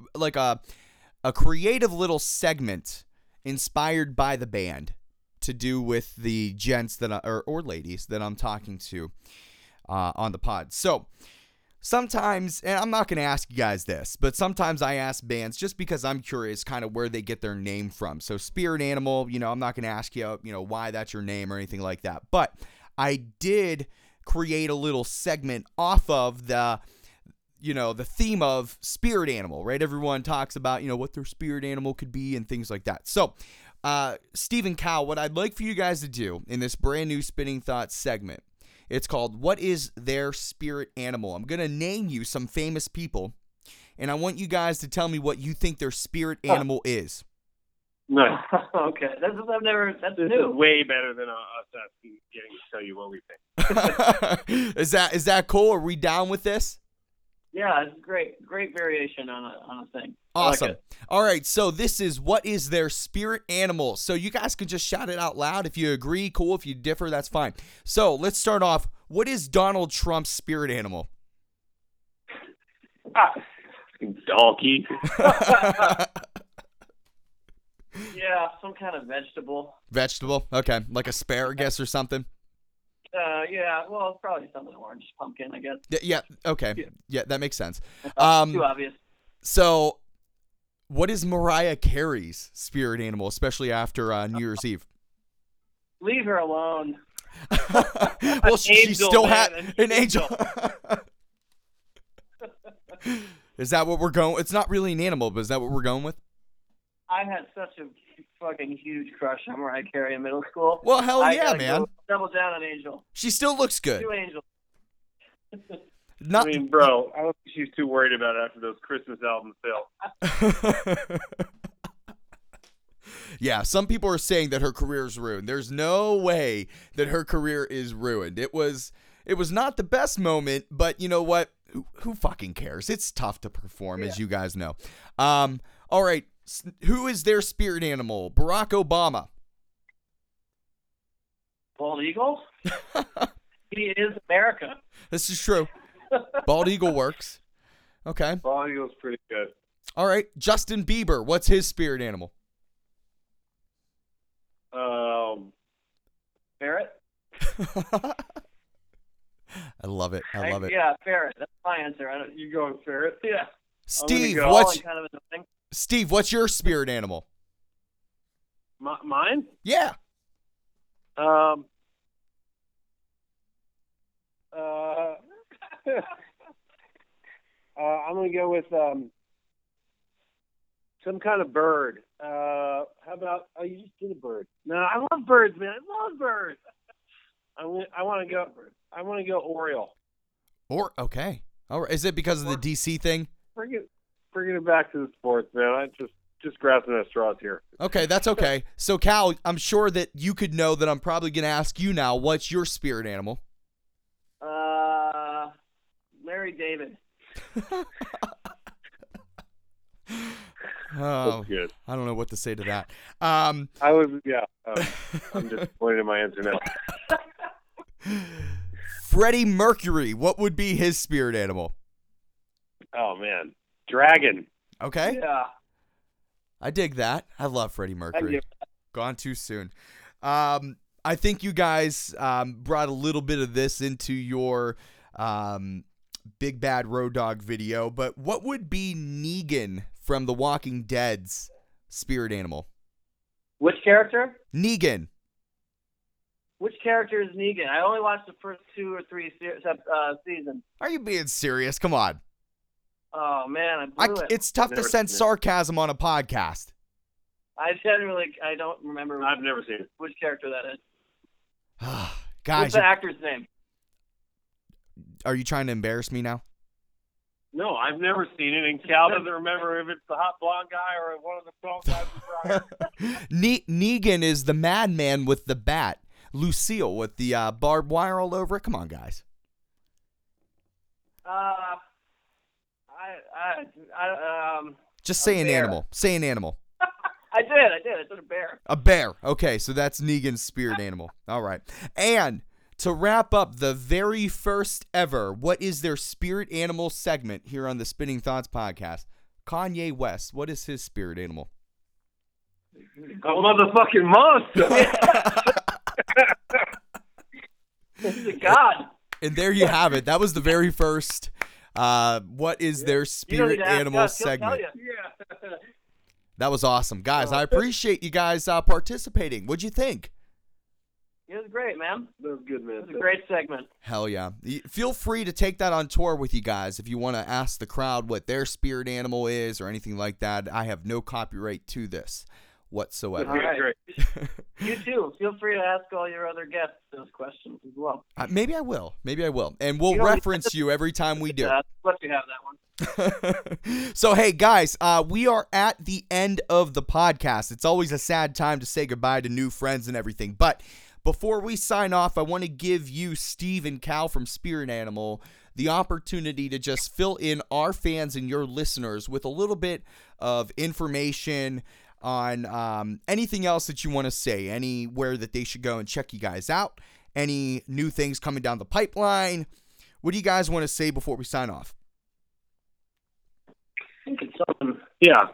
creative little segment inspired by the band to do with the gents that or ladies that I'm talking to on the pod. So sometimes, and I'm not going to ask you guys this, but sometimes I ask bands just because I'm curious kind of where they get their name from. So Spirit Animal, I'm not going to ask you, why that's your name or anything like that. But I did create a little segment off of the theme of Spirit Animal, right? Everyone talks about, what their spirit animal could be and things like that. So, Steve and Cal, what I'd like for you guys to do in this brand new Spinning Thoughts segment, it's called What Is Their Spirit Animal? I'm going to name you some famous people, and I want you guys to tell me what you think their spirit animal is. No. Okay. That's new. Way better than us asking, getting to tell you what we think. Is that cool? Are we down with this? Yeah, it's great. Great variation on a thing. Awesome. Like all right, so this is What Is Their Spirit Animal. So you guys can just shout it out loud. If you agree, cool. If you differ, that's fine. So let's start off. What is Donald Trump's spirit animal? Donkey. Yeah, some kind of vegetable. Vegetable? Okay, like asparagus or something? Yeah, well, probably something orange, pumpkin, I guess. Yeah, okay. Yeah, that makes sense. Too obvious. So, what is Mariah Carey's spirit animal, especially after New Year's Eve? Leave her alone. Well, she still had an angel. Is that what we're going with? It's not really an animal, but is that what we're going with? I had such a fucking huge crush on Mariah Carey in middle school. Well, hell yeah, man. Double down on Angel. She still looks good. Two Angels. Bro, I don't think she's too worried about it after those Christmas albums fail. Yeah, some people are saying that her career is ruined. There's no way that her career is ruined. It was not the best moment, but you know what? Who fucking cares? It's tough to perform, as you guys know. All right. Who is their spirit animal? Barack Obama. Bald Eagle? He is America. This is true. Bald Eagle works. Okay. Bald Eagle's pretty good. All right. Justin Bieber. What's his spirit animal? Ferret. I love it. I love it. Yeah, ferret. That's my answer. You going ferret? Yeah. Steve, Steve, what's your spirit animal? Mine? Yeah. I'm going to go with some kind of bird. How about you just did a bird? No, I love birds, man. I love birds. I want to go Oriole. Okay. All right. Is it because of the DC thing? Bringing it back to the sports, man. I just grasping at straws here. Okay, that's okay. So, Cal, I'm sure that you could know that I'm probably going to ask you now, what's your spirit animal? Larry David. Oh, good. I don't know what to say to that. I'm disappointed in my answer now. Freddie Mercury, what would be his spirit animal? Oh, man. Dragon. Okay. Yeah. I dig that. I love Freddie Mercury. Gone too soon. I think you guys brought a little bit of this into your Big Bad Road Dogg video, but what would be Negan from The Walking Dead's spirit animal? Which character? Negan. Which character is Negan? I only watched the first two or three seasons. Are you being serious? Come on. Oh, man, I blew it. It's tough to sense sarcasm on a podcast. I don't remember. I've never seen it. Which character that is. Guys. What's the actor's name? Are you trying to embarrass me now? No, I've never seen it, and Cal doesn't remember if it's the hot blonde guy or one of the tall guys. Negan is the madman with the bat. Lucille with the barbed wire all over it. Come on, guys. Just say an animal. Say an animal. I did. I said a bear. A bear. Okay, so that's Negan's spirit animal. All right. And to wrap up the very first ever What Is Their Spirit Animal segment here on the Spinning Thoughts podcast, Kanye West, what is his spirit animal? A motherfucking monster. God. And there you have it. That was the very first What Is Their Spirit Animal segment. Yeah. That was awesome. Guys, I appreciate you guys participating. What'd you think? It was great, man. That was good, man. It was a great segment. Hell yeah. Feel free to take that on tour with you guys if you want to ask the crowd what their spirit animal is or anything like that. I have no copyright to this whatsoever. All right. You too. Feel free to ask all your other guests those questions as well. Maybe I will. And we'll reference you every time we do. Let you have that one. So, hey, guys, we are at the end of the podcast. It's always a sad time to say goodbye to new friends and everything, but before we sign off, I want to give you, Steve and Cal from Spirit Animal, the opportunity to just fill in our fans and your listeners with a little bit of information on anything else that you want to say, anywhere that they should go and check you guys out, any new things coming down the pipeline. What do you guys want to say before we sign off? I think it's something. Yeah,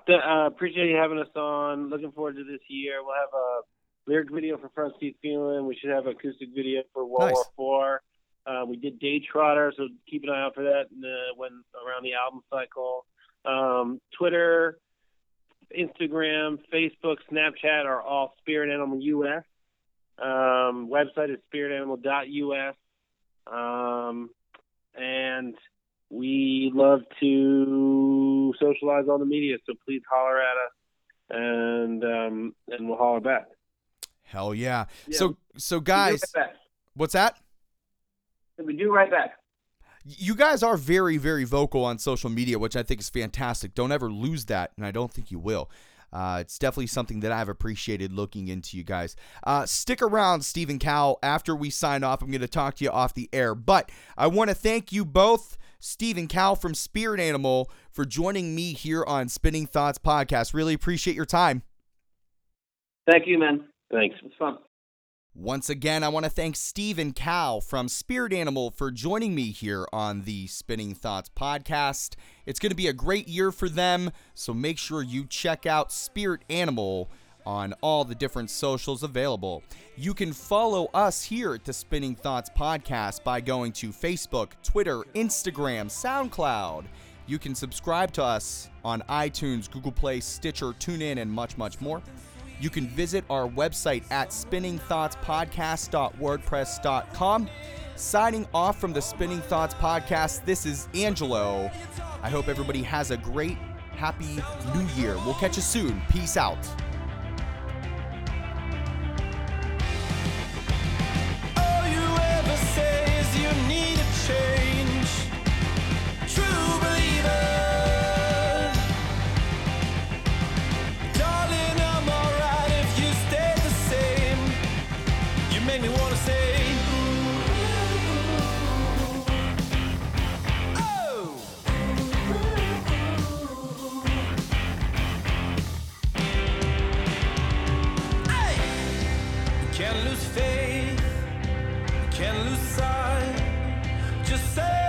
appreciate you having us on. Looking forward to this year. We'll have a lyric video for Front Seat Feeling. We should have an acoustic video for World War IV. We did Day Trotter, so keep an eye out for that when around the album cycle. Twitter, Instagram, Facebook, Snapchat are all Spirit Animal US. Website is spiritanimal.us. And we love to socialize on the media, so please holler at us, and we'll holler back. Hell yeah. So guys, right, what's that? We do right back. You guys are very, very vocal on social media, which I think is fantastic. Don't ever lose that, and I don't think you will. It's definitely something that I've appreciated looking into you guys. Stick around, Steve and Cal. After we sign off, I'm going to talk to you off the air, but I want to thank you both, Steve and Cal from Spirit Animal, for joining me here on Spinning Thoughts Podcast. Really appreciate your time. Thank you, man. Thanks. It was fun. Once again, I want to thank Steve and Cal from Spirit Animal for joining me here on the Spinning Thoughts Podcast. It's going to be a great year for them, so make sure you check out Spirit Animal on all the different socials available. You can follow us here at the Spinning Thoughts Podcast by going to Facebook, Twitter, Instagram, SoundCloud. You can subscribe to us on iTunes, Google Play, Stitcher, TuneIn, and much, much more. You can visit our website at spinningthoughtspodcast.wordpress.com. Signing off from the Spinning Thoughts Podcast, this is Angelo. I hope everybody has a great, happy new year. We'll catch you soon. Peace out. All you ever say is you need a change. True believer. Can't lose faith, can't lose sight, just say